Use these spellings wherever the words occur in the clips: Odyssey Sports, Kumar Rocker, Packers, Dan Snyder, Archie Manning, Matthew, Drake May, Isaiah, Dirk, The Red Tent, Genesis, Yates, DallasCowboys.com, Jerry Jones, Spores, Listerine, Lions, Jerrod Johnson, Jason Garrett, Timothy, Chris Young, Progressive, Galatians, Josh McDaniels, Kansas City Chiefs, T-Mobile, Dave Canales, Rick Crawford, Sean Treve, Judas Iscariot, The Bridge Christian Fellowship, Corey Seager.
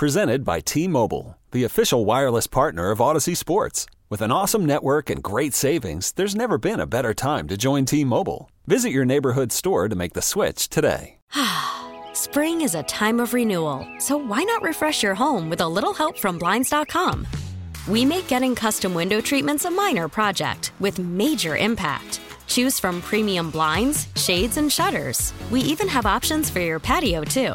Presented by T-Mobile, the official wireless partner of Odyssey Sports. With an awesome network and great savings, there's never been a better time to join T-Mobile. Visit your neighborhood store to make the switch today. Spring is a time of renewal, so why not refresh your home with a little help from Blinds.com? We make getting custom window treatments a minor project with major impact. Choose from premium blinds, shades, and shutters. We even have options for your patio, too.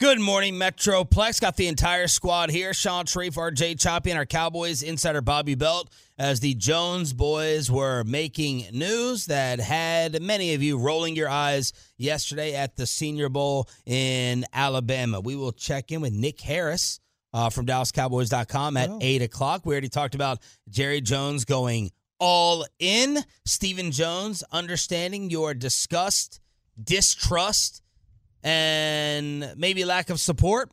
Good morning, Metroplex. Got the entire squad here. Sean Treve, RJ Choppy, and our Cowboys insider Bobby Belt, as the Jones boys were making news that had many of you rolling your eyes yesterday at the Senior Bowl in Alabama. We will check in with Nick Harris from DallasCowboys.com at 8 o'clock. We already talked about Jerry Jones going all in. Stephen Jones, understanding your disgust, distrust, and maybe lack of support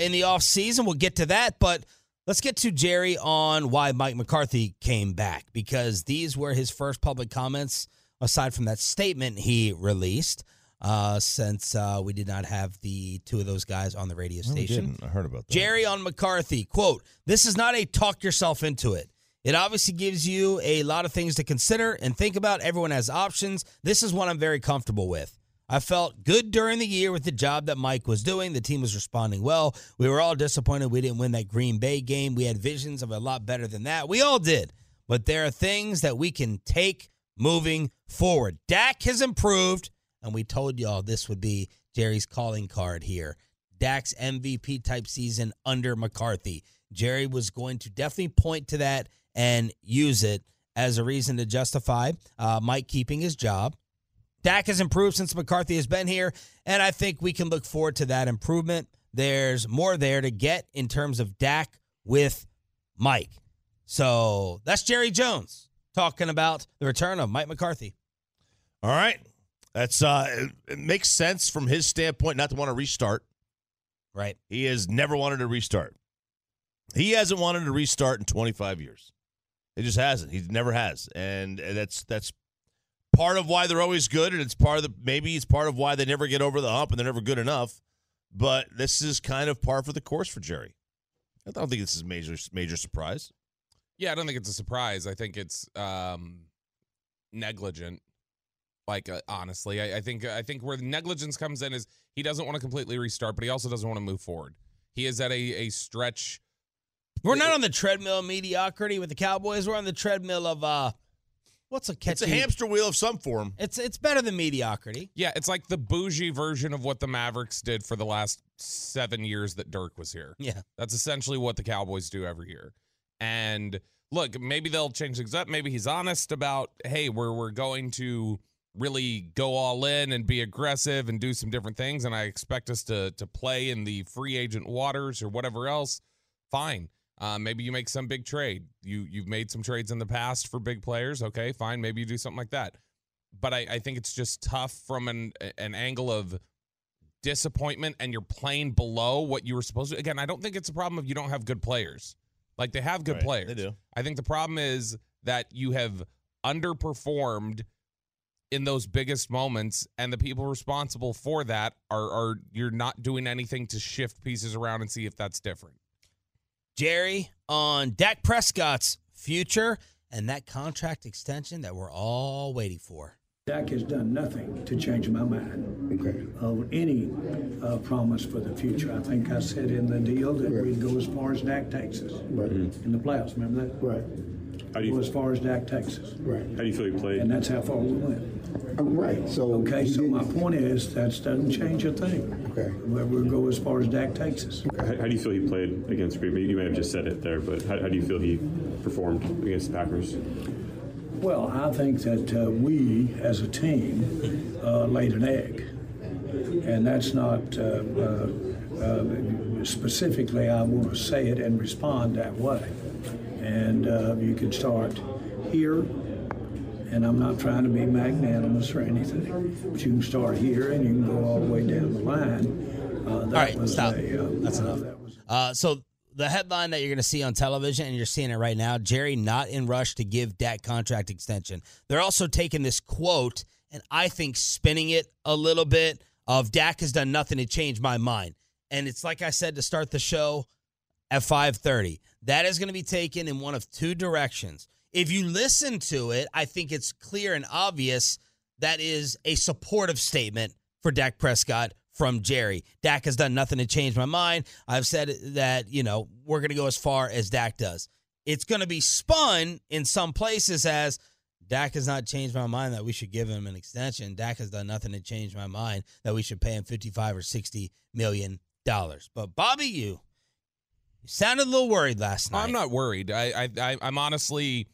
in the offseason. We'll get to that, but let's get to Jerry on why Mike McCarthy came back, because these were his first public comments, aside from that statement he released, since we did not have the two of those guys on the radio station. I heard about that. Jerry on McCarthy, quote, "This is not a talk yourself into it. It obviously gives you a lot of things to consider and think about. Everyone has options. This is one I'm very comfortable with. I felt good during the year with the job that Mike was doing. The team was responding well. We were all disappointed we didn't win that Green Bay game. We had visions of a lot better than that. We all did. But there are things that we can take moving forward. Dak has improved, and we told y'all this would be Jerry's calling card here. Dak's MVP-type season under McCarthy. Jerry was going to definitely point to that and use it as a reason to justify Mike keeping his job. Dak has improved since McCarthy has been here, and I think we can look forward to that improvement. There's more there to get in terms of Dak with Mike." So that's Jerry Jones talking about the return of Mike McCarthy. All right. That's it makes sense from his standpoint not to want to restart. Right. He has never wanted to restart. He hasn't wanted to restart in 25 years. He just hasn't. He never has. And that's part of why they're always good, and it's part of the maybe it's part of why they never get over the hump and they're never good enough. But this is kind of par for the course for Jerry. I don't think this is a major surprise. Yeah, I don't think it's a surprise. I think it's negligent. Like honestly, I think where the negligence comes in is he doesn't want to completely restart, but he also doesn't want to move forward. He is at a stretch. We're not on the treadmill of mediocrity with the Cowboys. We're on the treadmill of what's a catchy? It's a hamster wheel of some form. It's better than mediocrity. Yeah, it's like the bougie version of what the Mavericks did for the last 7 years that Dirk was here. Yeah. That's essentially what the Cowboys do every year. And look, maybe they'll change things up. Maybe he's honest about, hey, we're going to really go all in and be aggressive and do some different things, and I expect us to play in the free agent waters or whatever else. Fine. Maybe you make some big trade. You've made some trades in the past for big players. Okay, fine. Maybe you do something like that. But I think it's just tough from an angle of disappointment, and you're playing below what you were supposed to. Again, I don't think it's a problem if you don't have good players. Like, they have good players. They do. I think the problem is that you have underperformed in those biggest moments, and the people responsible for that are you're not doing anything to shift pieces around and see if that's different. Jerry on Dak Prescott's future and that contract extension that we're all waiting for. Dak has done nothing to change my mind on any promise for the future. I think I said in the deal that we'd go as far as Dak takes us in the playoffs. Remember that? Right. As far as Dak takes us. Right. How do you feel he played? And that's how far we went. Right. So my point is that doesn't change a thing. Okay. We'll go as far as Dak takes us. Okay. How do you feel he played against Green Bay? You may have just said it there, but how do you feel he performed against the Packers? Well, I think that we, as a team, laid an egg. And that's not specifically, I want to say it and respond that way. And you can start here, and I'm not trying to be magnanimous or anything, but you can start here and you can go all the way down the line. All right, stop. That's enough. So the headline that you're going to see on television, and you're seeing it right now, Jerry not in rush to give Dak contract extension. They're also taking this quote, and I think spinning it a little bit, of Dak has done nothing to change my mind. And it's like I said to start the show at 5:30. That is going to be taken in one of two directions. If you listen to it, I think it's clear and obvious that is a supportive statement for Dak Prescott from Jerry. Dak has done nothing to change my mind. I've said that, we're going to go as far as Dak does. It's going to be spun in some places as, Dak has not changed my mind that we should give him an extension. Dak has done nothing to change my mind that we should pay him $55 or $60 million. But Bobby, you sounded a little worried last night. I'm not worried. I'm honestly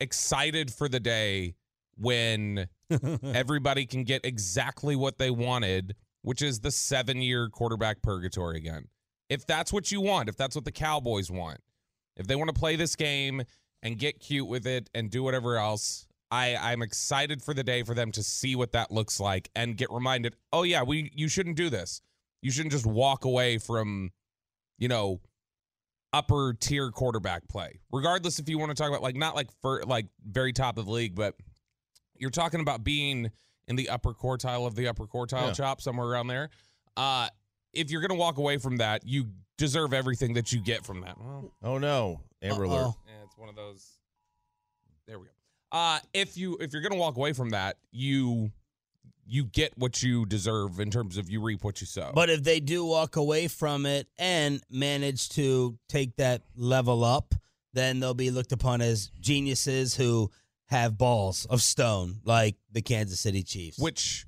excited for the day when everybody can get exactly what they wanted, which is the 7-year quarterback purgatory again. If that's what you want, if that's what the Cowboys want, if they want to play this game and get cute with it and do whatever else, I'm excited for the day for them to see what that looks like and get reminded, oh, yeah, you shouldn't do this. You shouldn't just walk away from, upper-tier quarterback play. Regardless if you want to talk about, very top of the league, but you're talking about being in the upper quartile of the upper quartile chop, somewhere around there. If you're going to walk away from that, you deserve everything that you get from that. Well, oh, no. Amber Alert. Yeah, it's one of those. There we go. If you're gonna walk away from that, you get what you deserve in terms of you reap what you sow. But if they do walk away from it and manage to take that level up, then they'll be looked upon as geniuses who have balls of stone, like the Kansas City Chiefs. Which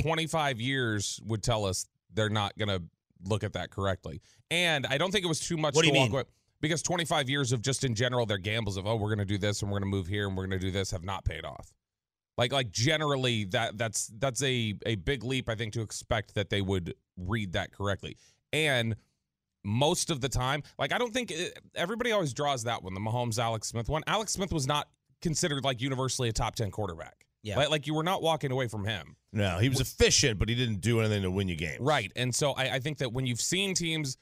25 years would tell us they're not gonna look at that correctly. And I don't think it was too much to walk away. Because 25 years of just in general their gambles of, oh, we're going to do this and we're going to move here and we're going to do this have not paid off. Like generally that's a big leap, I think, to expect that they would read that correctly. And most of the time, I don't think everybody always draws that one, the Mahomes, Alex Smith one. Alex Smith was not considered universally a top 10 quarterback. Yeah. Like you were not walking away from him. No, he was efficient, but he didn't do anything to win you games. Right. And so I think that when you've seen teams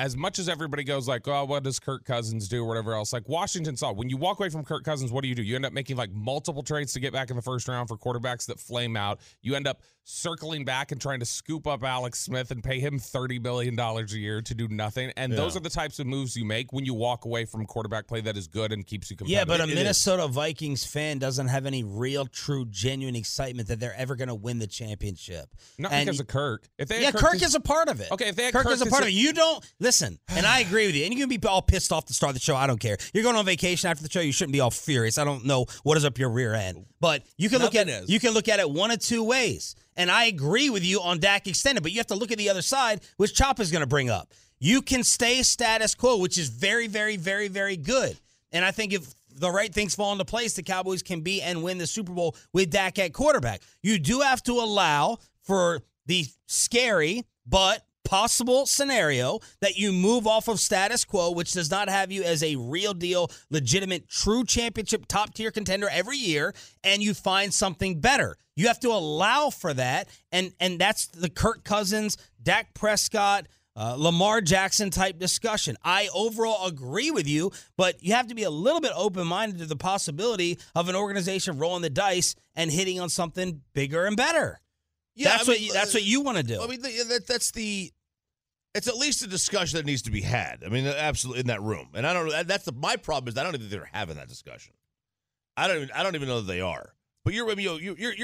as much as everybody goes what does Kirk Cousins do or whatever else, Washington saw, when you walk away from Kirk Cousins, what do? You end up making multiple trades to get back in the first round for quarterbacks that flame out. You end up circling back and trying to scoop up Alex Smith and pay him $30 billion a year to do nothing. And those are the types of moves you make when you walk away from quarterback play that is good and keeps you competitive. Yeah, but a Minnesota Vikings fan doesn't have any real, true, genuine excitement that they're ever going to win the championship. Not because of Kirk. If they Kirk is a part of it. Okay, if they had Kirk is a part of it. You don't... Listen, and I agree with you. And you can be all pissed off to start the show. I don't care. You're going on vacation after the show. You shouldn't be all furious. I don't know what is up your rear end. But you can look at it one of two ways. And I agree with you on Dak extended, but you have to look at the other side, which Chop is going to bring up. You can stay status quo, which is very, very, very, very good. And I think if the right things fall into place, the Cowboys can be and win the Super Bowl with Dak at quarterback. You do have to allow for the scary but possible scenario that you move off of status quo, which does not have you as a real deal, legitimate, true championship, top-tier contender every year, and you find something better. You have to allow for that, and that's the Kirk Cousins, Dak Prescott, Lamar Jackson-type discussion. I overall agree with you, but you have to be a little bit open-minded to the possibility of an organization rolling the dice and hitting on something bigger and better. Yeah, that's what you want to do. I mean, it's at least a discussion that needs to be had. I mean, absolutely, in that room. And I don't know. My problem is I don't even think they're having that discussion. I don't even know that they are. But you're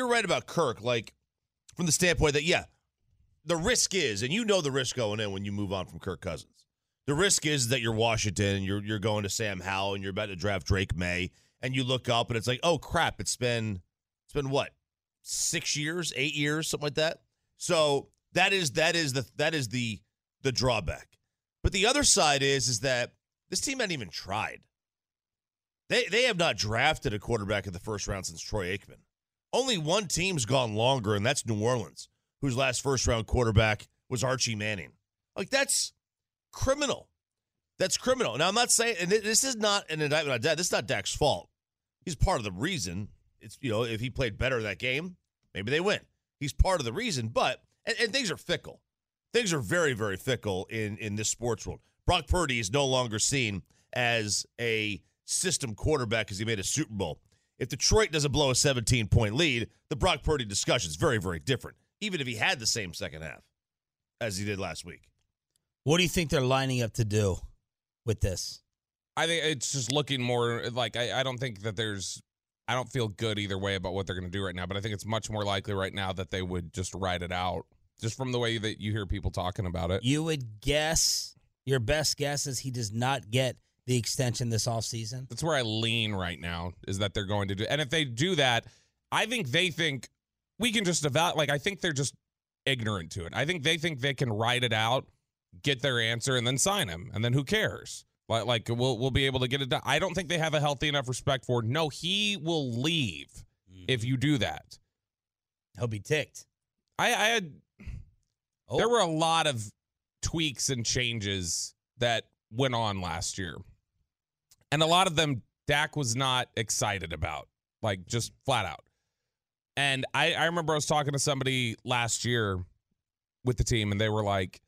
right about Kirk, from the standpoint that the risk is, and the risk going in when you move on from Kirk Cousins. The risk is that you're Washington and you're going to Sam Howell and you're about to draft Drake May, and you look up and it's like, oh crap, it's been what, 6 years, 8 years, something like that. So that is the drawback. But the other side is that this team hadn't even tried. They have not drafted a quarterback in the first round since Troy Aikman. Only one team's gone longer, and that's New Orleans, whose last first-round quarterback was Archie Manning. Like, that's criminal. That's criminal. Now, I'm not saying – and this is not an indictment on Dak. This is not Dak's fault. He's part of the reason. It's, you know, if he played better that game, maybe they win. He's part of the reason, but – and things are fickle. Things are very, very fickle in this sports world. Brock Purdy is no longer seen as a system quarterback because he made a Super Bowl. If Detroit doesn't blow a 17-point lead, the Brock Purdy discussion is very, very different, even if he had the same second half as he did last week. What do you think they're lining up to do with this? I think it's just looking more like I don't think that there's – I don't feel good either way about what they're going to do right now, but I think it's much more likely right now that they would just ride it out just from the way that you hear people talking about it. You would guess – your best guess is he does not get – the extension this offseason? That's where I lean right now, is that they're going to do. And if they do that, I think they think we can just evaluate. Like, I think they're just ignorant to it. I think they can ride it out, get their answer, and then sign him. And then who cares? Like we'll be able to get it done. I don't think they have a healthy enough respect for, no, he will leave if you do that. He'll be ticked. There were a lot of tweaks and changes that went on last year. And a lot of them Dak was not excited about, like just flat out. And I remember I was talking to somebody last year with the team, and they were like,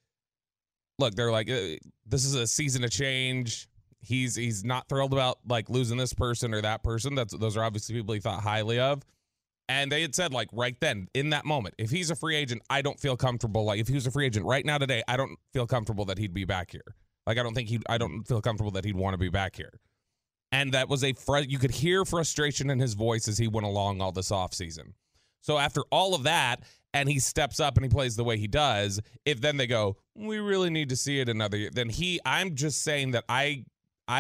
look, they're like, this is a season of change. He's not thrilled about like losing this person or that person. Those are obviously people he thought highly of. And they had said, like, right then, in that moment, if he's a free agent, I don't feel comfortable. Like, if he was a free agent right now today, I don't feel comfortable that he'd be back here. Like, I don't feel comfortable that he'd want to be back here. And that was you could hear frustration in his voice as he went along all this offseason. So after all of that, and he steps up and he plays the way he does, if then they go, we really need to see it another year, then I'm just saying that I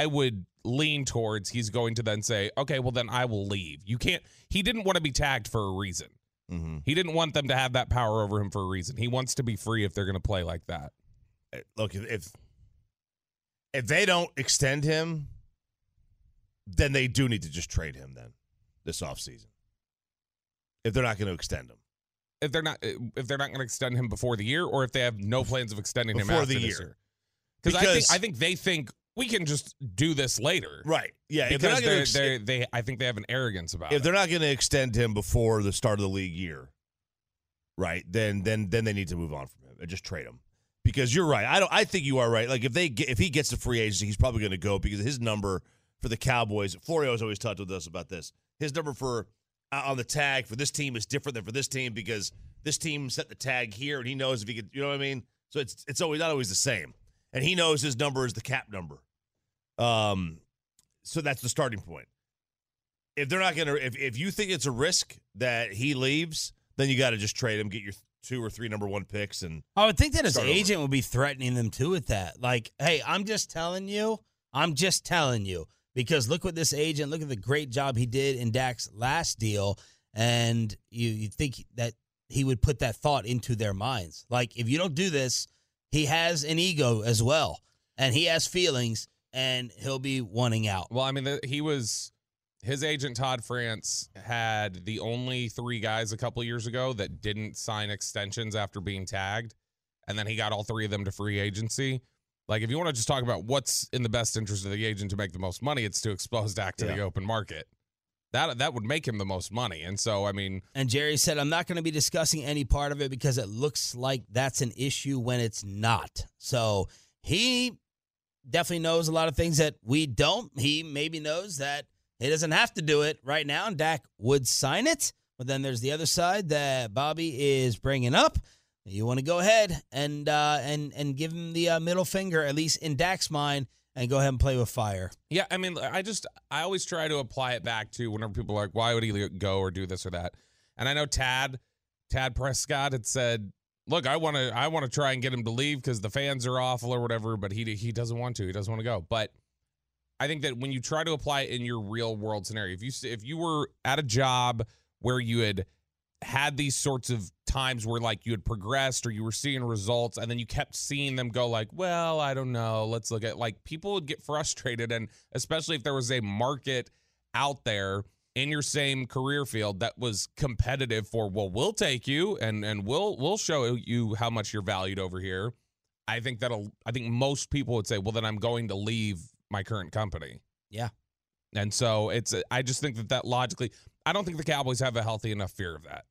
would lean towards he's going to then say, okay, well then I will leave. You can't, he didn't want to be tagged for a reason. Mm-hmm. He didn't want them to have that power over him for a reason. He wants to be free if they're going to play like that. Look, if they don't extend him, then they do need to just trade him then this offseason. If they're not going to extend him. If they're not going to extend him before the year, or if they have no plans of extending him after the year. Because I think they think we can just do this later. Right. Yeah. Because I think they have an arrogance about it. If they're not going to extend him before the start of the league year, right, then they need to move on from him and just trade him. Because you're right. I think you are right. Like, if he gets a free agency, he's probably going to go because his number for the Cowboys, Florio's always talked with us about this. His number for on the tag for this team is different than for this team because this team set the tag here and he knows if he could, you know what I mean? So it's always not always the same. And he knows his number is the cap number. So that's the starting point. If they're not going to, if you think it's a risk that he leaves, then you got to just trade him, get your 2 or 3 number 1 picks, and I would think that his agent would be threatening them too with that. Like, hey, I'm just telling you, because look what this agent, look at the great job he did in Dak's last deal, and you think that he would put that thought into their minds. Like, if you don't do this, he has an ego as well, and he has feelings, and he'll be wanting out. Well, I mean, his agent, Todd France, had the only 3 guys a couple of years ago that didn't sign extensions after being tagged, and then he got all 3 of them to free agency. Like, if you want to just talk about what's in the best interest of the agent to make the most money, it's to expose Dak to the open market. That would make him the most money. And so, I mean... And Jerry said, I'm not going to be discussing any part of it because it looks like that's an issue when it's not. So he definitely knows a lot of things that we don't. He maybe knows that he doesn't have to do it right now, and Dak would sign it. But then there's the other side that Bobby is bringing up. You want to go ahead and give him the middle finger, at least in Dak's mind, and go ahead and play with fire. Yeah, I mean, I always try to apply it back to whenever people are like, why would he go or do this or that? And I know Tad Prescott had said look, I want to try and get him to leave because the fans are awful or whatever, but he doesn't want to. He doesn't want to go. But I think that when you try to apply it in your real world scenario, if you were at a job where you had these sorts of times where like you had progressed or you were seeing results and then you kept seeing them go like, well, I don't know. Let's look at, like, people would get frustrated. And especially if there was a market out there in your same career field that was competitive for, well, we'll take you and we'll show you how much you're valued over here. I think most people would say, well, then I'm going to leave my current company. Yeah. And so I just think that logically, I don't think the Cowboys have a healthy enough fear of that.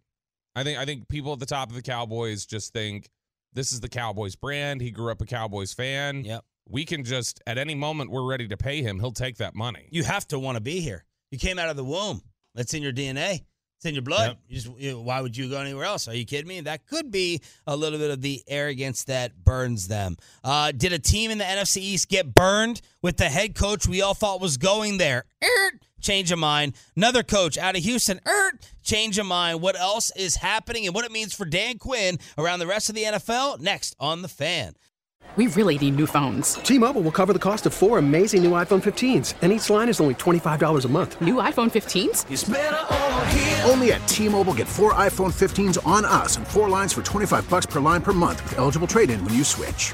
I think people at the top of the Cowboys just think this is the Cowboys brand. He grew up a Cowboys fan. Yep. We can just, at any moment, we're ready to pay him. He'll take that money. You have to want to be here. You came out of the womb. That's in your DNA. It's in your blood. Yep. Why would you go anywhere else? Are you kidding me? That could be a little bit of the arrogance that burns them. Did a team in the NFC East get burned with the head coach we all thought was going there? Change of mind. Another coach out of Houston. Change of mind. What else is happening and what it means for Dan Quinn around the rest of the NFL? Next on The Fan. We really need new phones. T-Mobile will cover the cost of four amazing new iPhone 15s, and each line is only $25 a month. New iPhone 15s? It's better over here. Only at T-Mobile, get four iPhone 15s on us and four lines for $25 per line per month with eligible trade-in when you switch.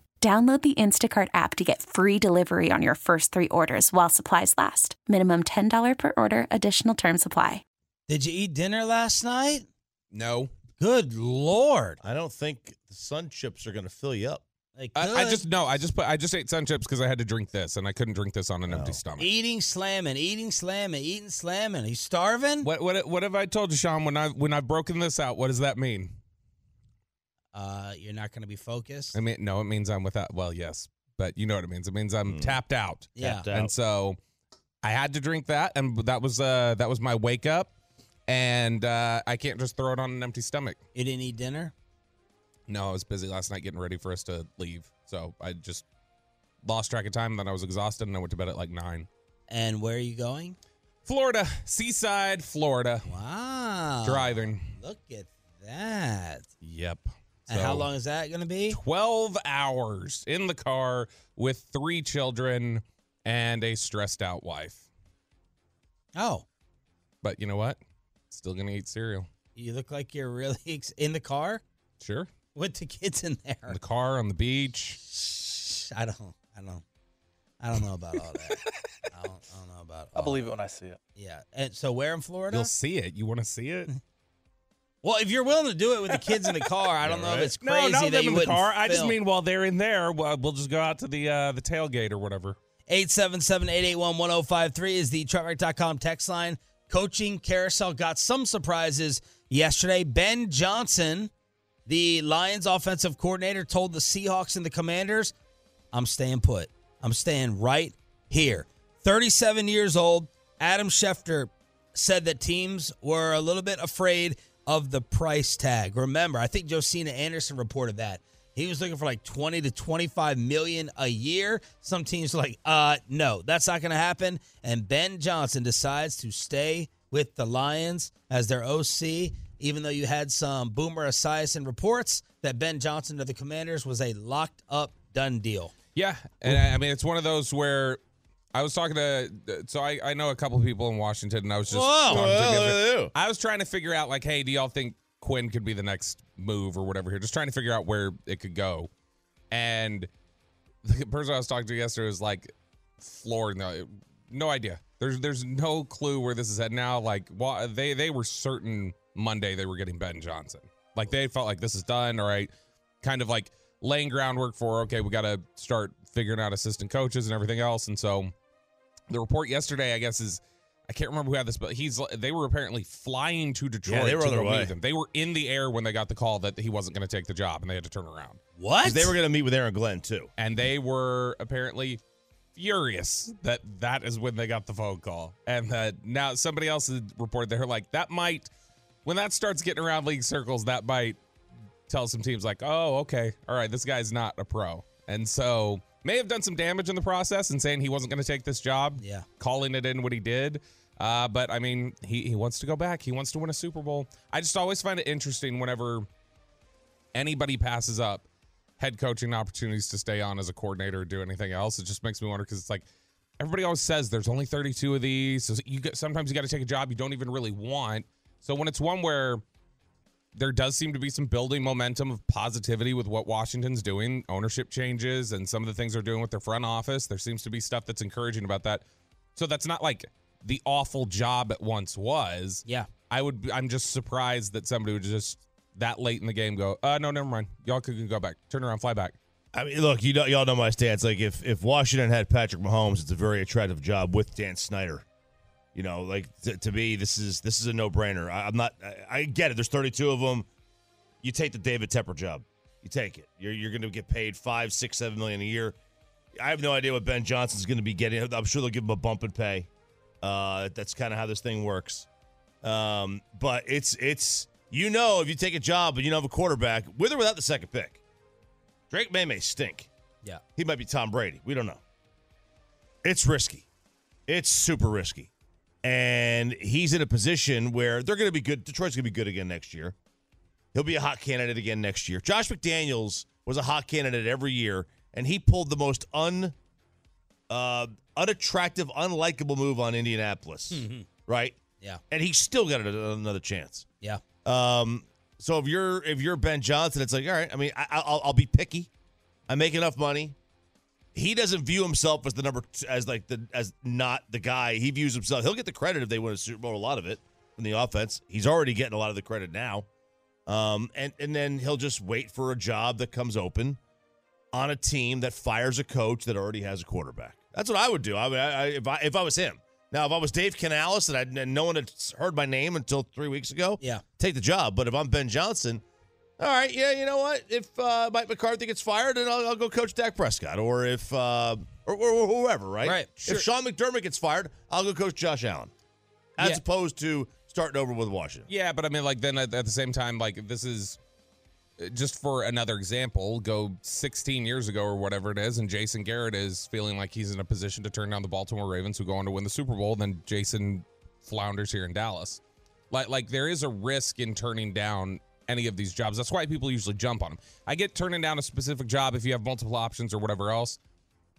Download the Instacart app to get free delivery on your first 3 orders while supplies last. Minimum $10 per order. Additional terms apply. Did you eat dinner last night? No. Good Lord. I don't think the sun chips are going to fill you up. I just ate sun chips because I had to drink this, and I couldn't drink this on an empty stomach. Eating slamming. Are you starving? What have I told you, Sean? When I've broken this out, what does that mean? You're not going to be focused? I mean, no, it means I'm without, well, yes, but you know what it means. It means I'm tapped out. Yeah. And so I had to drink that, and that was my wake up, and I can't just throw it on an empty stomach. You didn't eat dinner? No, I was busy last night getting ready for us to leave, so I just lost track of time, and then I was exhausted, and I went to bed at like 9. And where are you going? Florida. Seaside, Florida. Wow. Driving. Look at that. Yep. So, and how long is that going to be? 12 hours in the car with 3 children and a stressed out wife. Oh. But you know what? Still going to eat cereal. You look like you're really in the car? Sure. With the kids in there. In the car, on the beach. I don't know about all that. I don't know about all that. I believe it when I see it. Yeah. And so where in Florida? You'll see it. You want to see it? Well, if you're willing to do it with the kids in the car, I don't know if it's crazy that you wouldn't film. I just mean while they're in there, we'll just go out to the tailgate or whatever. 877-881-1053 is the TruckRack.com text line. Coaching carousel got some surprises yesterday. Ben Johnson, The Lions offensive coordinator told the Seahawks and the Commanders, I'm staying put. I'm staying right here. 37 years old, Adam Schefter said that teams were a little bit afraid of the price tag. Remember, I think Josina Anderson reported that. He was looking for like 20 to 25 million a year. Some teams are like, no, that's not going to happen. And Ben Johnson decides to stay with the Lions as their OC, even though you had some Boomer Esiason reports that Ben Johnson to the Commanders was a locked up done deal. Yeah. And I mean, it's one of those where I was talking to, so I know a couple of people in Washington, and I was just I was trying to figure out, like, hey, do y'all think Quinn could be the next move or whatever here? Just trying to figure out where it could go. And the person I was talking to yesterday was like, floored. No idea. There's no clue where this is at now. Like, well, they were certain Monday they were getting Ben Johnson. Like, they felt like this is done, all right? Kind of like laying groundwork for, okay, we got to start figuring out assistant coaches and everything else. And so the report yesterday, I guess, is, I can't remember who had this, but they were apparently flying to Detroit. Yeah, they were on their way. They were in the air when they got the call that he wasn't going to take the job, and they had to turn around. What? They were going to meet with Aaron Glenn, too. And they were apparently furious that is when they got the phone call. And that now somebody else has reported they're like, that might, when that starts getting around league circles, that might tell some teams like, oh, okay, all right, this guy's not a pro. And so may have done some damage in the process and saying he wasn't going to take this job, yeah, calling it in what he did. But, I mean, he wants to go back. He wants to win a Super Bowl. I just always find it interesting whenever anybody passes up head coaching opportunities to stay on as a coordinator or do anything else. It just makes me wonder, because it's like everybody always says there's only 32 of these. So sometimes you got to take a job you don't even really want. So when it's one where there does seem to be some building momentum of positivity with what Washington's doing, ownership changes, and some of the things they're doing with their front office, there seems to be stuff that's encouraging about that. So that's not like the awful job it once was. Yeah. I'm just surprised that somebody would just that late in the game go, no, never mind. Y'all can go back. Turn around, fly back. I mean, look, y'all know my stance. Like, if Washington had Patrick Mahomes, it's a very attractive job with Dan Snyder. You know, like, to me, this is a no-brainer. I get it. There's 32 of them. You take the David Tepper job. You take it. You're going to get paid $5, $6, $7 million a year. I have no idea what Ben Johnson's going to be getting. I'm sure they'll give him a bump in pay. That's kind of how this thing works. But it's if you take a job and you don't have a quarterback, with or without the second pick, Drake May stink. Yeah. He might be Tom Brady. We don't know. It's risky. It's super risky. And he's in a position where they're going to be good. Detroit's going to be good again next year. He'll be a hot candidate again next year. Josh McDaniels was a hot candidate every year, and he pulled the most unattractive, unlikable move on Indianapolis, right? Yeah. And he still got another chance. Yeah. So if you're Ben Johnson, it's like, all right, I mean, I'll be picky. I make enough money. He doesn't view himself as the number as not the guy. He views himself. He'll get the credit if they win a Super Bowl, a lot of it from the offense. He's already getting a lot of the credit now. And then he'll just wait for a job that comes open on a team that fires a coach that already has a quarterback. That's what I would do. I mean, if I was him. Now, if I was Dave Canales and no one had heard my name until 3 weeks ago, yeah, take the job. But if I'm Ben Johnson, all right, yeah, you know what? If Mike McCarthy gets fired, then I'll go coach Dak Prescott, or if or whoever, right? Right. Sure. If Sean McDermott gets fired, I'll go coach Josh Allen, as opposed to starting over with Washington. Yeah, but I mean, like, then at the same time, like, this is just for another example, go 16 years ago or whatever it is, and Jason Garrett is feeling like he's in a position to turn down the Baltimore Ravens, who go on to win the Super Bowl, and then Jason flounders here in Dallas. Like there is a risk in turning down any of these jobs. That's why people usually jump on them. I get turning down a specific job if you have multiple options or whatever else.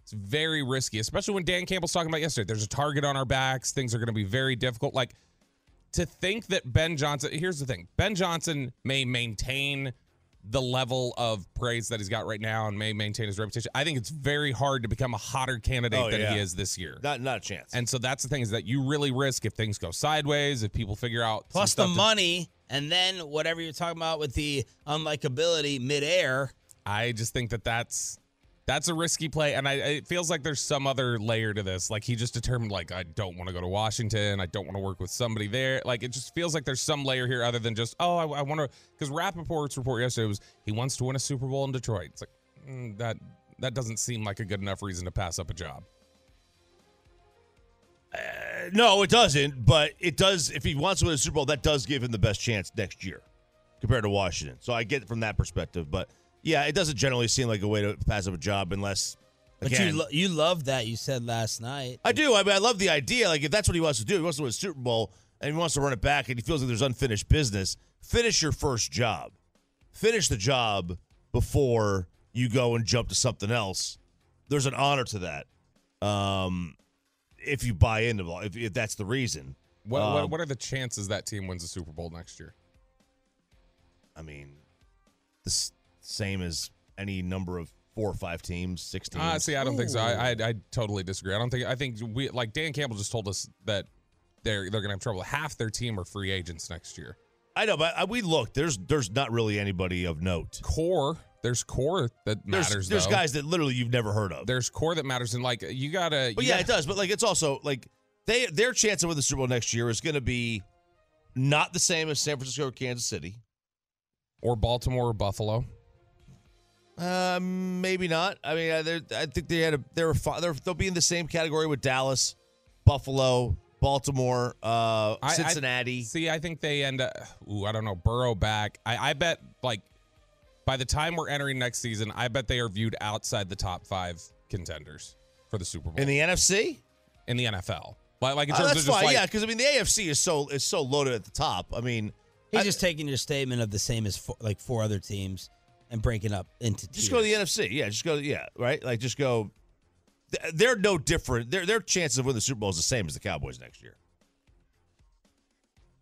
It's very risky, especially when Dan Campbell's talking about yesterday. There's a target on our backs. Things are going to be very difficult. Like, to think that Ben Johnson, here's the thing. Ben Johnson may maintain the level of praise that he's got right now and may maintain his reputation. I think it's very hard to become a hotter candidate than he is this year. Not a chance. And so that's the thing, is that you really risk if things go sideways, if people figure out. Plus the money, and then whatever you're talking about with the unlikability midair. I just think that that's That's a risky play, and it feels like there's some other layer to this. Like, he just determined, like, I don't want to go to Washington. I don't want to work with somebody there. Like, it just feels like there's some layer here other than just, oh, I want to – because Rappaport's report yesterday was he wants to win a Super Bowl in Detroit. It's like, that doesn't seem like a good enough reason to pass up a job. No, it doesn't, but it does – if he wants to win a Super Bowl, that does give him the best chance next year compared to Washington. So I get it from that perspective, but – yeah, it doesn't generally seem like a way to pass up a job unless, again. But you love that you said last night. I do. I mean, I love the idea. Like, if that's what he wants to do, he wants to win a Super Bowl, and he wants to run it back, and he feels like there's unfinished business, finish your first job. Finish the job before you go and jump to something else. There's an honor to that if you buy into it, if that's the reason. What are the chances that team wins the Super Bowl next year? I mean, this... same as any number of 4 or 5 teams, 6 teams. See, I don't think so. I totally disagree. I think we, like, Dan Campbell just told us that they're gonna have trouble. Half their team are free agents next year. I know, but we looked. There's not really anybody of note. There's core that matters. There's guys that literally you've never heard of. There's core that matters, and like you gotta. But yeah, it does. But like it's also like their chance of winning the Super Bowl next year is gonna be not the same as San Francisco or Kansas City, or Baltimore or Buffalo. Maybe not. I mean, I think they had they'll be in the same category with Dallas, Buffalo, Baltimore, Cincinnati. I think they end up. I don't know. Burrow back. I bet like by the time we're entering next season, I bet they are viewed outside the top 5 contenders for the Super Bowl in the NFC, in the NFL. Like in terms of just fine. Like, yeah, because I mean the AFC is so loaded at the top. I mean, he's just taking your statement of the same as like 4 other teams. And breaking up into teams. Just go to the NFC. Yeah, just go. Yeah, right? Like, just go. They're no different. Their chances of winning the Super Bowl is the same as the Cowboys next year.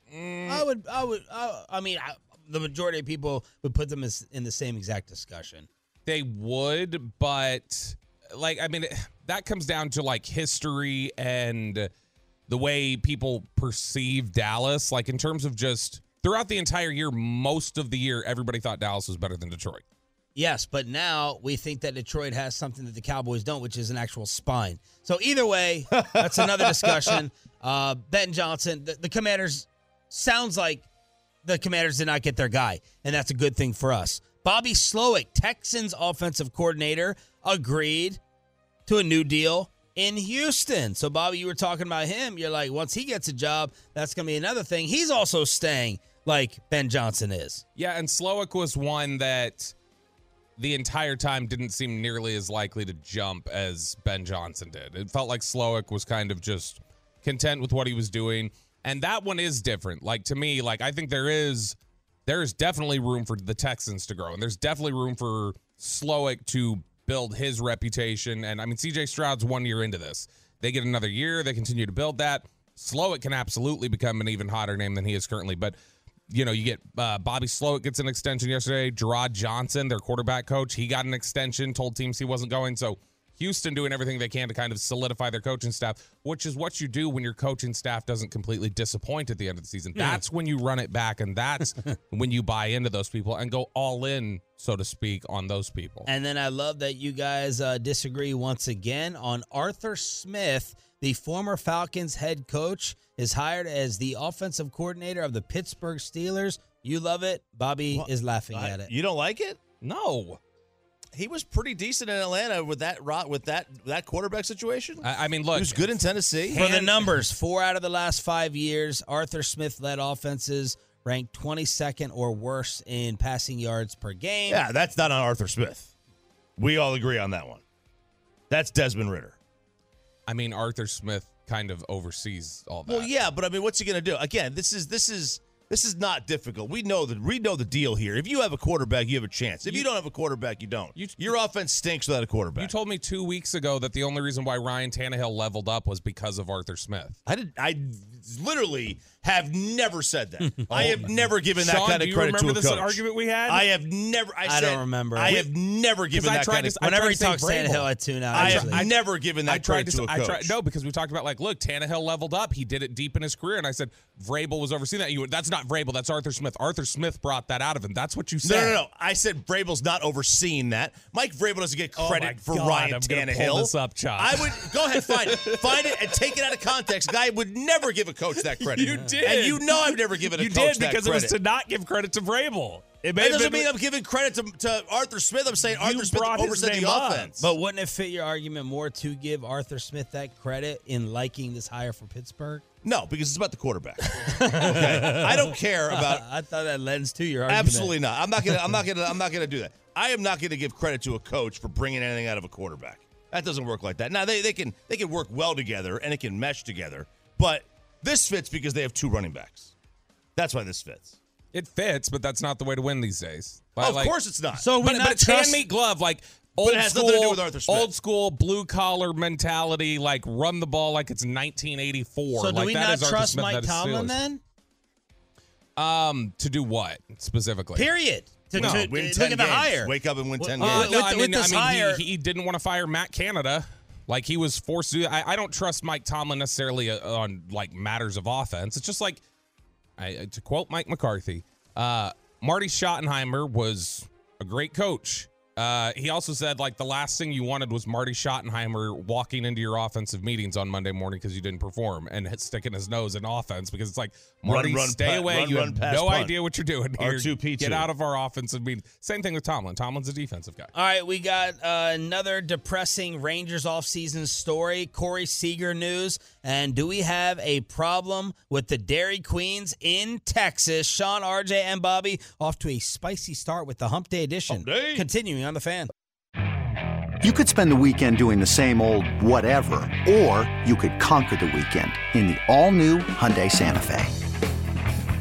The majority of people would put them in the same exact discussion. They would, but, like, I mean, that comes down to, like, history and the way people perceive Dallas. Like, in terms of just... throughout the entire year, most of the year, everybody thought Dallas was better than Detroit. Yes, but now we think that Detroit has something that the Cowboys don't, which is an actual spine. So either way, that's another discussion. Ben Johnson, the Commanders, sounds like the Commanders did not get their guy, and that's a good thing for us. Bobby Slowik, Texans offensive coordinator, agreed to a new deal in Houston. So, Bobby, you were talking about him. You're like, once he gets a job, that's going to be another thing. He's also staying. Like Ben Johnson is. Yeah, and Slowik was one that the entire time didn't seem nearly as likely to jump as Ben Johnson did. It felt like Slowik was kind of just content with what he was doing. And that one is different. Like, to me, like, I think there is definitely room for the Texans to grow. And there's definitely room for Slowik to build his reputation. And, I mean, C.J. Stroud's 1 year into this. They get another year. They continue to build that. Slowik can absolutely become an even hotter name than he is currently. But... you know, you get Bobby Slowik gets an extension yesterday. Jerrod Johnson, their quarterback coach, he got an extension, told teams he wasn't going. So Houston doing everything they can to kind of solidify their coaching staff, which is what you do when your coaching staff doesn't completely disappoint at the end of the season. That's when you run it back, and that's when you buy into those people and go all in, so to speak, on those people. And then I love that you guys disagree once again on Arthur Smith. The former Falcons head coach is hired as the offensive coordinator of the Pittsburgh Steelers. You love it. Bobby is laughing at it. You don't like it? No. He was pretty decent in Atlanta with that quarterback situation. I mean, look. He was good in Tennessee. For the numbers, 4 out of the last 5 years, Arthur Smith led offenses ranked 22nd or worse in passing yards per game. Yeah, that's not on Arthur Smith. We all agree on that one. That's Desmond Ridder. I mean, Arthur Smith kind of oversees all that. Well, yeah, but I mean, what's he going to do? Again, this is not difficult. We know the deal here. If you have a quarterback, you have a chance. If you don't have a quarterback, you don't. Your offense stinks without a quarterback. You told me 2 weeks ago that the only reason why Ryan Tannehill leveled up was because of Arthur Smith. I did. I literally have never said that. I have never given Sean, that kind of credit to a coach. Do you remember this argument we had? I have never. I don't remember. I have never given that kind of credit. Whenever he talks Tannehill at two now, I have never given that credit to a coach. No, because we talked about, like, look, Tannehill leveled up. He did it deep in his career. And I said, Vrabel was overseeing that. That's not Vrabel. That's Arthur Smith. Arthur Smith brought that out of him. That's what you said. No. I said Vrabel's not overseeing that. Mike Vrabel doesn't get credit for Ryan Tannehill. Pull this up, Chop. I would go ahead, find it, and take it out of context. I would never give a coach that credit. You did, and you know I've never given a coach that credit. You did because it was to not give credit to Vrabel. That doesn't mean I'm giving credit to Arthur Smith. I'm saying Arthur Smith overset the offense. But wouldn't it fit your argument more to give Arthur Smith that credit in liking this hire for Pittsburgh? No, because it's about the quarterback. Okay? I don't care about. I thought that lends to your argument. Absolutely not. I'm not gonna do that. I am not gonna give credit to a coach for bringing anything out of a quarterback. That doesn't work like that. Now they can work well together and it can mesh together, but this fits because they have two running backs. That's why this fits. It fits, but that's not the way to win these days. But, of course it's not. So but it's hand-me glove, like old school blue collar mentality, like run the ball like it's 1984. So do we not trust Mike Tomlin then? To do what specifically? Period. To win 10 games. Hire. Wake up and win 10 games. He didn't want to fire Matt Canada. Like, he was forced to. I don't trust Mike Tomlin necessarily on, like, matters of offense. It's just like, to quote Mike McCarthy, Marty Schottenheimer was a great coach. He also said, like, the last thing you wanted was Marty Schottenheimer walking into your offensive meetings on Monday morning because you didn't perform and sticking his nose in offense, because it's like, Marty, stay away. You have no idea what you're doing here. R2P2. Get out of our offensive meeting. Same thing with Tomlin. Tomlin's a defensive guy. All right, we got another depressing Rangers offseason story, Corey Seager news, and do we have a problem with the Dairy Queens in Texas? Sean, RJ, and Bobby off to a spicy start with the Hump Day edition. Hump Day. Continuing on the Fan. You could spend the weekend doing the same old whatever, or you could conquer the weekend in the all-new Hyundai Santa Fe.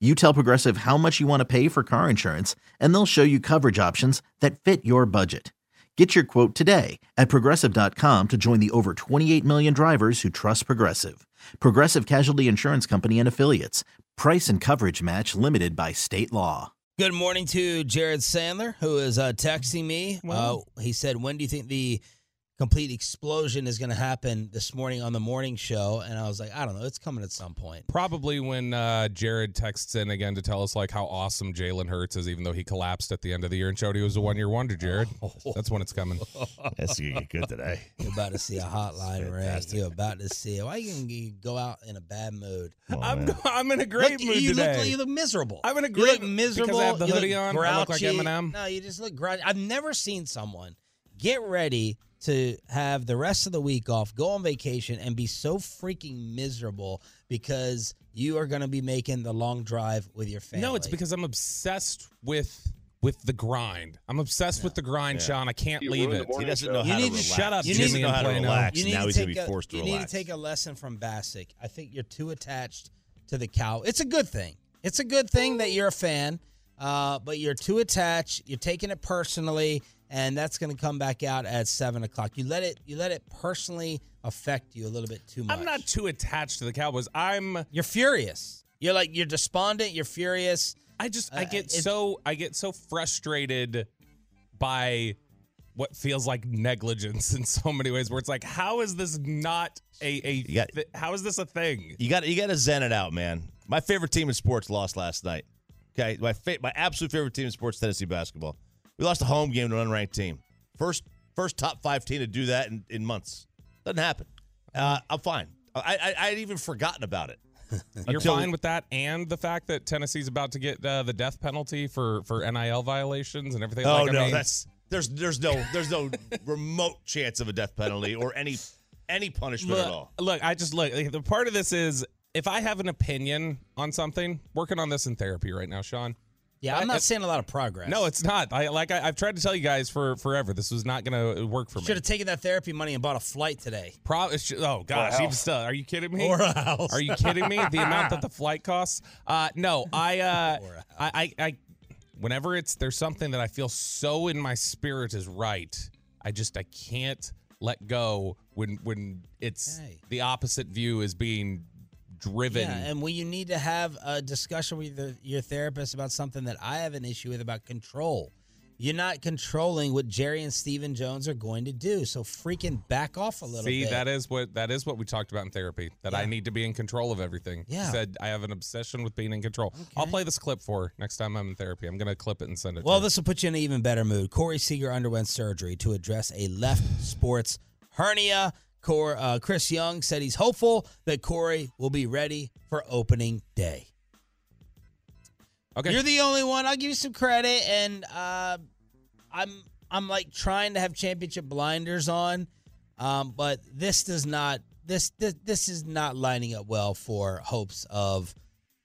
You tell Progressive how much you want to pay for car insurance, and they'll show you coverage options that fit your budget. Get your quote today at Progressive.com to join the over 28 million drivers who trust Progressive. Progressive Casualty Insurance Company and Affiliates. Price and coverage match limited by state law. Good morning to Jared Sandler, who is texting me. Wow. He said, when do you think the complete explosion is going to happen this morning on the morning show? And I was like, I don't know. It's coming at some point. Probably when Jared texts in again to tell us, like, how awesome Jalen Hurts is, even though he collapsed at the end of the year and showed he was a one-year wonder, Jared. That's when it's coming. That's going to get good today. You're about to see a hotline, right? You're about to see it. Why are you going to go out in a bad mood? Oh, I'm in a great mood today. You look miserable. I'm in a great mood because I have the hoodie on. Grouchy. I look like Eminem. No, you just look grouchy. I've never seen someone get ready to have the rest of the week off, go on vacation, and be so freaking miserable because you are going to be making the long drive with your family. No, it's because I'm obsessed with the grind. I'm obsessed with the grind, yeah. Sean. I can't leave it. He doesn't know how to relax. Shut up, Jimmy. He doesn't know how to relax. Now he's going to be forced to relax. You need to take a lesson from Bassick. I think you're too attached to the cow. It's a good thing. It's a good thing that you're a fan, but you're too attached. You're taking it personally. And that's going to come back out at 7 o'clock. You let it personally affect you a little bit too much. I'm not too attached to the Cowboys. You're furious. You're despondent. You're furious. I get so frustrated by what feels like negligence in so many ways, where it's like, how is this not how is this a thing? You got to zen it out, man. My favorite team in sports lost last night. Okay, my absolute favorite team in sports, Tennessee basketball. We lost a home game to an unranked team. First top five team to do that in months. Doesn't happen. I'm fine. I had even forgotten about it. You're fine with that, and the fact that Tennessee's about to get the death penalty for NIL violations and everything. Oh, like, no, I mean, there's no remote chance of a death penalty or any punishment at all. Look, I just the part of this is, if I have an opinion on something, working on this in therapy right now, Sean. Yeah, I'm not seeing a lot of progress. No, it's not. I've tried to tell you guys for forever. This was not going to work for me. Should have taken that therapy money and bought a flight today. Oh, gosh. Even still, are you kidding me? Or a house. Are you kidding me? The amount that the flight costs? No, I whenever there's something that I feel so in my spirit is right, I can't let go when it's the opposite view is being driven. Yeah, and when you need to have a discussion with your therapist about something that I have an issue with, about control. You're not controlling what Jerry and Stephen Jones are going to do, so freaking back off a little bit. See, that is what we talked about in therapy, that I need to be in control of everything. Yeah. She said, I have an obsession with being in control. Okay. I'll play this clip for her next time I'm in therapy. I'm going to clip it and send it to her. This will put you in an even better mood. Corey Seager underwent surgery to address a left sports hernia. Chris Young said he's hopeful that Corey will be ready for opening day. Okay. You're the only one. I'll give you some credit, and I'm like trying to have championship blinders on, but this is not lining up well for hopes of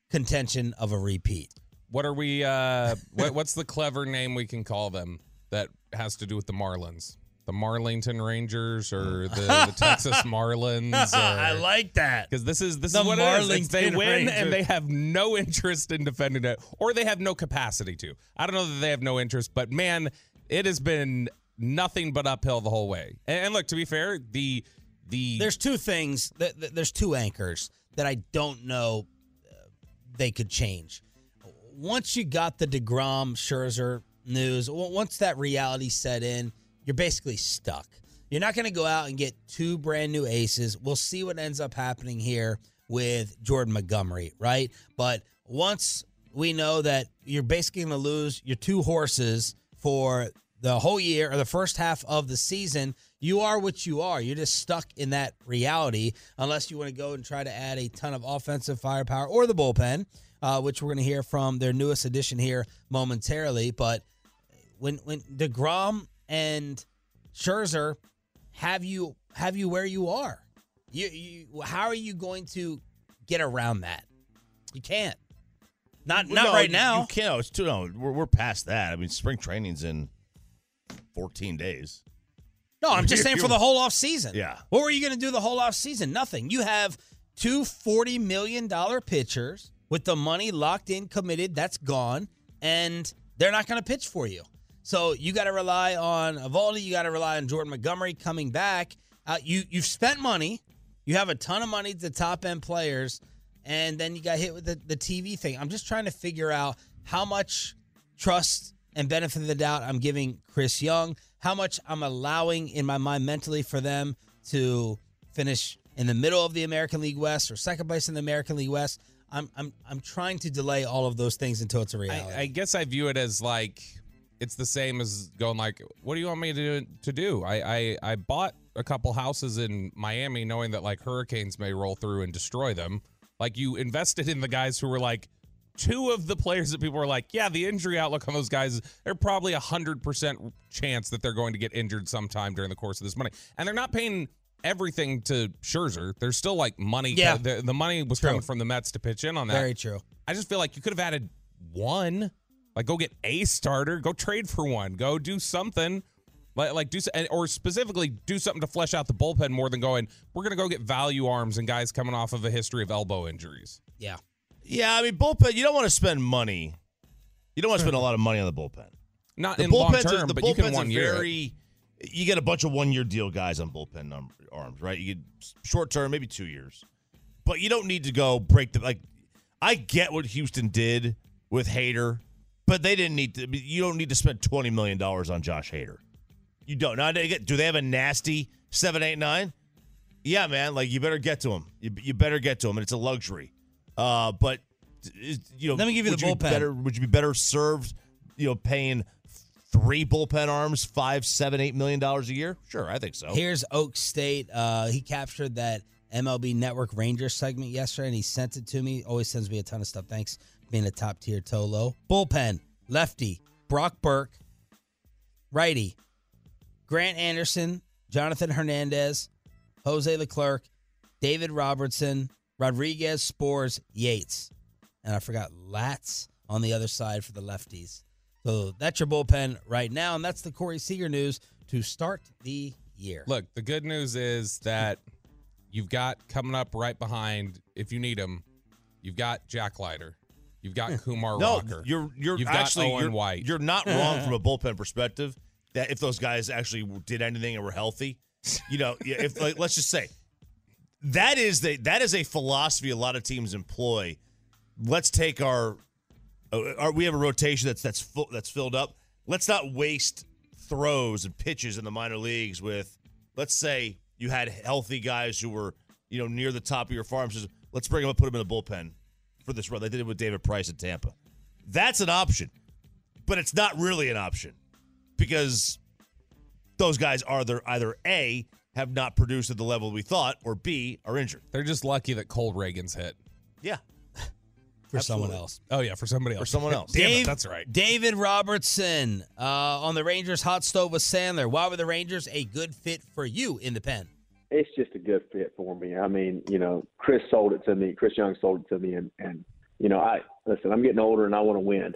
contention of a repeat. What are we? What's the clever name we can call them that has to do with the Marlins? The Marlington Rangers or the Texas Marlins. Or, I like that. Because this is what it is. They win Rangers. And they have no interest in defending it, or they have no capacity to. I don't know that they have no interest, but, man, it has been nothing but uphill the whole way. And look, to be fair, there's two things. There's two anchors that I don't know they could change. Once you got the DeGrom Scherzer news, once that reality set in, you're basically stuck. You're not going to go out and get two brand new aces. We'll see what ends up happening here with Jordan Montgomery, right? But once we know that you're basically going to lose your two horses for the whole year or the first half of the season, you are what you are. You're just stuck in that reality unless you want to go and try to add a ton of offensive firepower or the bullpen, which we're going to hear from their newest addition here momentarily. But when DeGrom and Scherzer have you where you are. You how are you going to get around that? You can't. Not right now. You can't. It's too long. We're past that. I mean, spring training's in 14 days. No, I'm just saying for the whole off season. Yeah. What were you going to do the whole off season? Nothing. You have two $40 million pitchers with the money locked in, committed. That's gone, and they're not going to pitch for you. So you got to rely on Eovaldi. You got to rely on Jordan Montgomery coming back. You've spent money. You have a ton of money to top-end players, and then you got hit with the TV thing. I'm just trying to figure out how much trust and benefit of the doubt I'm giving Chris Young, how much I'm allowing in my mind mentally for them to finish in the middle of the American League West or second place in the American League West. I'm trying to delay all of those things until it's a reality. I guess I view it as like – it's the same as going like, what do you want me to do? I bought a couple houses in Miami knowing that like hurricanes may roll through and destroy them. Like you invested in the guys who were like two of the players that people were like, yeah, the injury outlook on those guys, they're probably 100% chance that they're going to get injured sometime during the course of this money. And they're not paying everything to Scherzer. There's still like money. Yeah. The money was coming from the Mets to pitch in on that. Very true. I just feel like you could have added one. Like, go get a starter. Go trade for one. Go do something. Or specifically do something to flesh out the bullpen more than going, we're going to go get value arms and guys coming off of a history of elbow injuries. Yeah. Yeah, I mean, bullpen, you don't want to spend money. You don't want to spend a lot of money on the bullpen. Not in long term, but you can 1 year. You get a bunch of one-year deal guys on bullpen arms, right? You get short term, maybe 2 years. But you don't need to go break the – like, I get what Houston did with Hader. But they didn't need to. You don't need to spend $20 million on Josh Hader. You don't. Now, do they have a nasty 7-8-9? Yeah, man. Like, you better get to him. You better get to him, and it's a luxury. But, you know, let me give you the bullpen. Would you be better served, you know, paying three bullpen arms, $5, $7, $8 million a year? Sure, I think so. Here's Oak State. He captured that MLB Network Rangers segment yesterday, and he sent it to me. Always sends me a ton of stuff. Thanks. Being a top-tier Tolo. Bullpen, lefty, Brock Burke, righty, Grant Anderson, Jonathan Hernandez, Jose Leclerc, David Robertson, Rodriguez, Spores, Yates. And I forgot Latz on the other side for the lefties. So that's your bullpen right now, and that's the Corey Seager news to start the year. Look, the good news is that you've got coming up right behind, if you need him, you've got Jack Leiter. You've got Kumar Rocker. You've got Owen White. You're not wrong from a bullpen perspective that if those guys actually did anything and were healthy, you know, if like, let's just say that is a philosophy a lot of teams employ. Let's take our we have a rotation that's filled up. Let's not waste throws and pitches in the minor leagues with. Let's say you had healthy guys who were near the top of your farm. So let's bring them up, put them in the bullpen. For this run, they did it with David Price in Tampa. That's an option, but it's not really an option because those guys are either A, have not produced at the level we thought, or B, are injured. They're just lucky that Cole Reagan's hit. Yeah. For someone else. Oh, yeah, for somebody else. For someone else. Damn it, that's right. David Robertson on the Rangers hot stove with Sandler. Why were the Rangers a good fit for you in the pen? It's just a good fit for me. I mean, Chris sold it to me. Chris Young sold it to me. And I'm getting older and I want to win,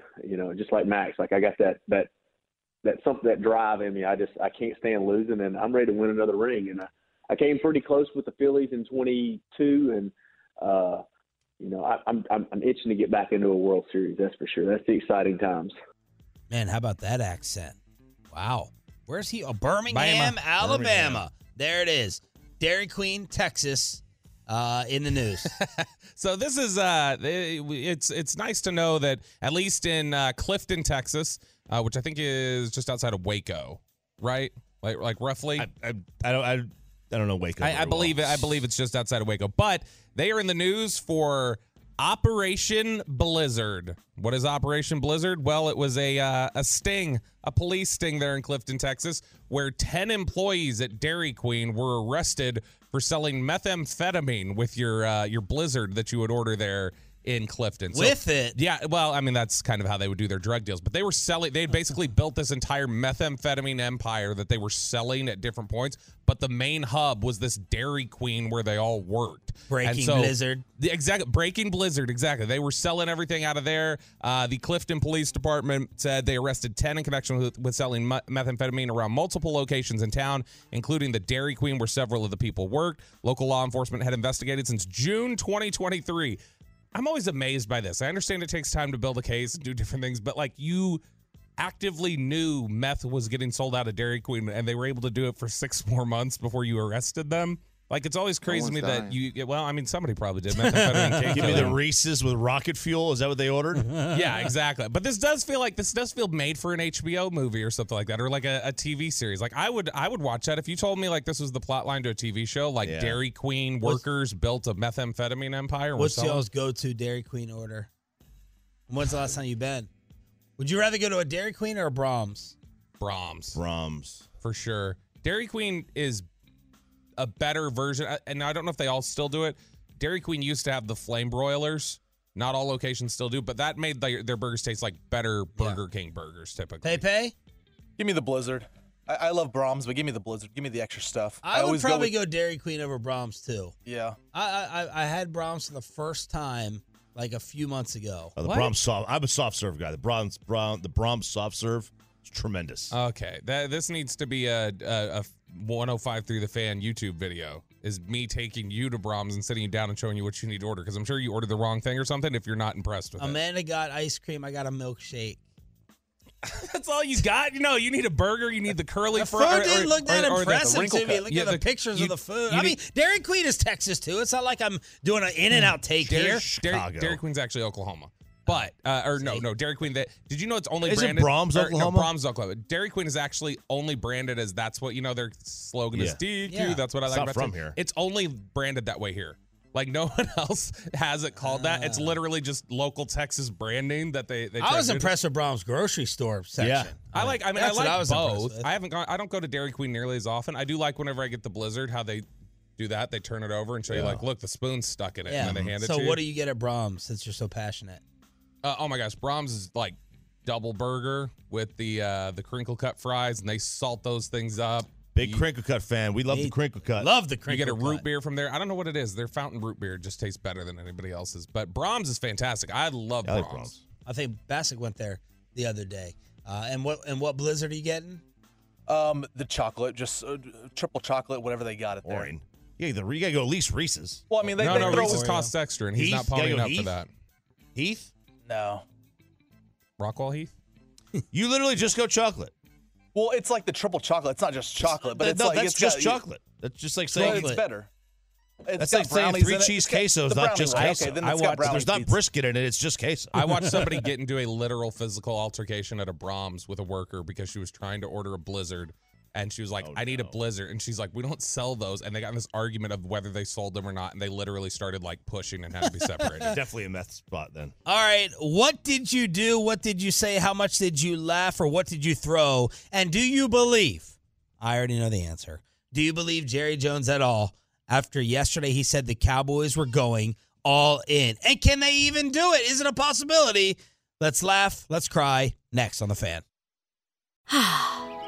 just like Max. Like I got that drive in me. I can't stand losing and I'm ready to win another ring. And I came pretty close with the Phillies in 22 and, I'm itching to get back into a World Series. That's for sure. That's the exciting times. Man, how about that accent? Wow. Where's he? Oh, Birmingham, Alabama. There it is. Dairy Queen, Texas, in the news. So this is it's nice to know that at least in Clifton, Texas, which I think is just outside of Waco, right? Like roughly. I don't know Waco. I believe it's just outside of Waco, but they are in the news for Operation Blizzard. What is Operation Blizzard? Well, it was a police sting there in Clifton, Texas, where 10 employees at Dairy Queen were arrested for selling methamphetamine with your Blizzard that you would order there in Clifton. Yeah, well, I mean, that's kind of how they would do their drug deals. But they were selling, they had basically built this entire methamphetamine empire that they were selling at different points. But the main hub was this Dairy Queen where they all worked. Blizzard. Exactly. Breaking Blizzard. Exactly. They were selling everything out of there. The Clifton Police Department said they arrested 10 in connection with selling methamphetamine around multiple locations in town, including the Dairy Queen where several of the people worked. Local law enforcement had investigated since June 2023. I'm always amazed by this. I understand it takes time to build a case and do different things, but like you actively knew meth was getting sold out of Dairy Queen and they were able to do it for 6 more months before you arrested them. Like it's always crazy to me that you, well, I mean, somebody probably did methamphetamine. Give me the Reese's with rocket fuel. Is that what they ordered? Yeah, exactly. But this does feel made for an HBO movie or something like that, or like a TV series. Like I would watch that if you told me like this was the plot line to a TV show, like Dairy Queen workers built a methamphetamine empire. What's y'all's go-to Dairy Queen order? When's the last time you been? Would you rather go to a Dairy Queen or a Brahms? Brahms. For sure. Dairy Queen is a better version, and I don't know if they all still do it. Dairy Queen used to have the flame broilers. Not all locations still do, but that made their burgers taste like better Burger King burgers, typically. Pepe? Give me the Blizzard. I love Brahms, but give me the Blizzard. Give me the extra stuff. I would probably go Dairy Queen over Brahms, too. Yeah. I had Brahms for the first time, like, a few months ago. Oh, Brahms soft. I'm a soft serve guy. The Brahms soft serve is tremendous. Okay. This needs to be a 105 Through the Fan YouTube video is me taking you to Brahms and sitting you down and showing you what you need to order, because I'm sure you ordered the wrong thing or something if you're not impressed with it. Amanda got ice cream. I got a milkshake. That's all you got? You need a burger. You need the curly fry. The food didn't look that impressive to me. Look at the pictures of the food. I mean, Dairy Queen is Texas, too. It's not like I'm doing an In-N-Out take here. Dairy Queen's actually Oklahoma. But, Dairy Queen, did you know it's only branded? Is it Brahms, Oklahoma? No, Brahms, Oklahoma. Dairy Queen is actually only branded as that's what, their slogan is DQ. Yeah. That's what I like about it. It's from here. It's only branded that way here. Like, no one else has it called that. It's literally just local Texas branding that they I was impressed with Brom's grocery store section. Yeah. I like both. I don't go to Dairy Queen nearly as often. I do like whenever I get the Blizzard, how they do that. They turn it over and show you, like, look, the spoon's stuck in it. Yeah. And then they hand it to you. So what do you get at Brom's since you're so passionate? Oh, my gosh. Brom's is, like, double burger with the crinkle cut fries, and they salt those things up. Big crinkle cut fan. We love the crinkle cut. Love the crinkle cut. You get a root beer from there. I don't know what it is. Their fountain root beer just tastes better than anybody else's. But Brahms is fantastic. I love Brahms. I think Bassick went there the other day. And what Blizzard are you getting? The chocolate, just triple chocolate, whatever they got it there. Boring. Yeah, you got to go at least Reese's. Well, I mean, they throw Reese's costs extra, and he's not pawning up for that. Heath? No. Rockwall Heath? You literally just go chocolate. Well, it's like the triple chocolate. It's not just chocolate, but it's just chocolate. That's just like saying it's better. That's like saying three cheese queso is not just queso. Okay, there's not brisket in it. It's just queso. I watched somebody get into a literal physical altercation at a Brahms with a worker because she was trying to order a Blizzard, and she was like, "I need a Blizzard," and she's like, "We don't sell those." And they got in this argument of whether they sold them or not, and they literally started like pushing and had to be separated. Definitely a meth spot then. All right, what did you do? What did you say? How much did you laugh, or what did you throw? And do you believe? I already know the answer. Do you believe Jerry Jones at all? After yesterday, he said the Cowboys were going all in, and can they even do it? Is it a possibility? Let's laugh, let's cry. Next on The Fan.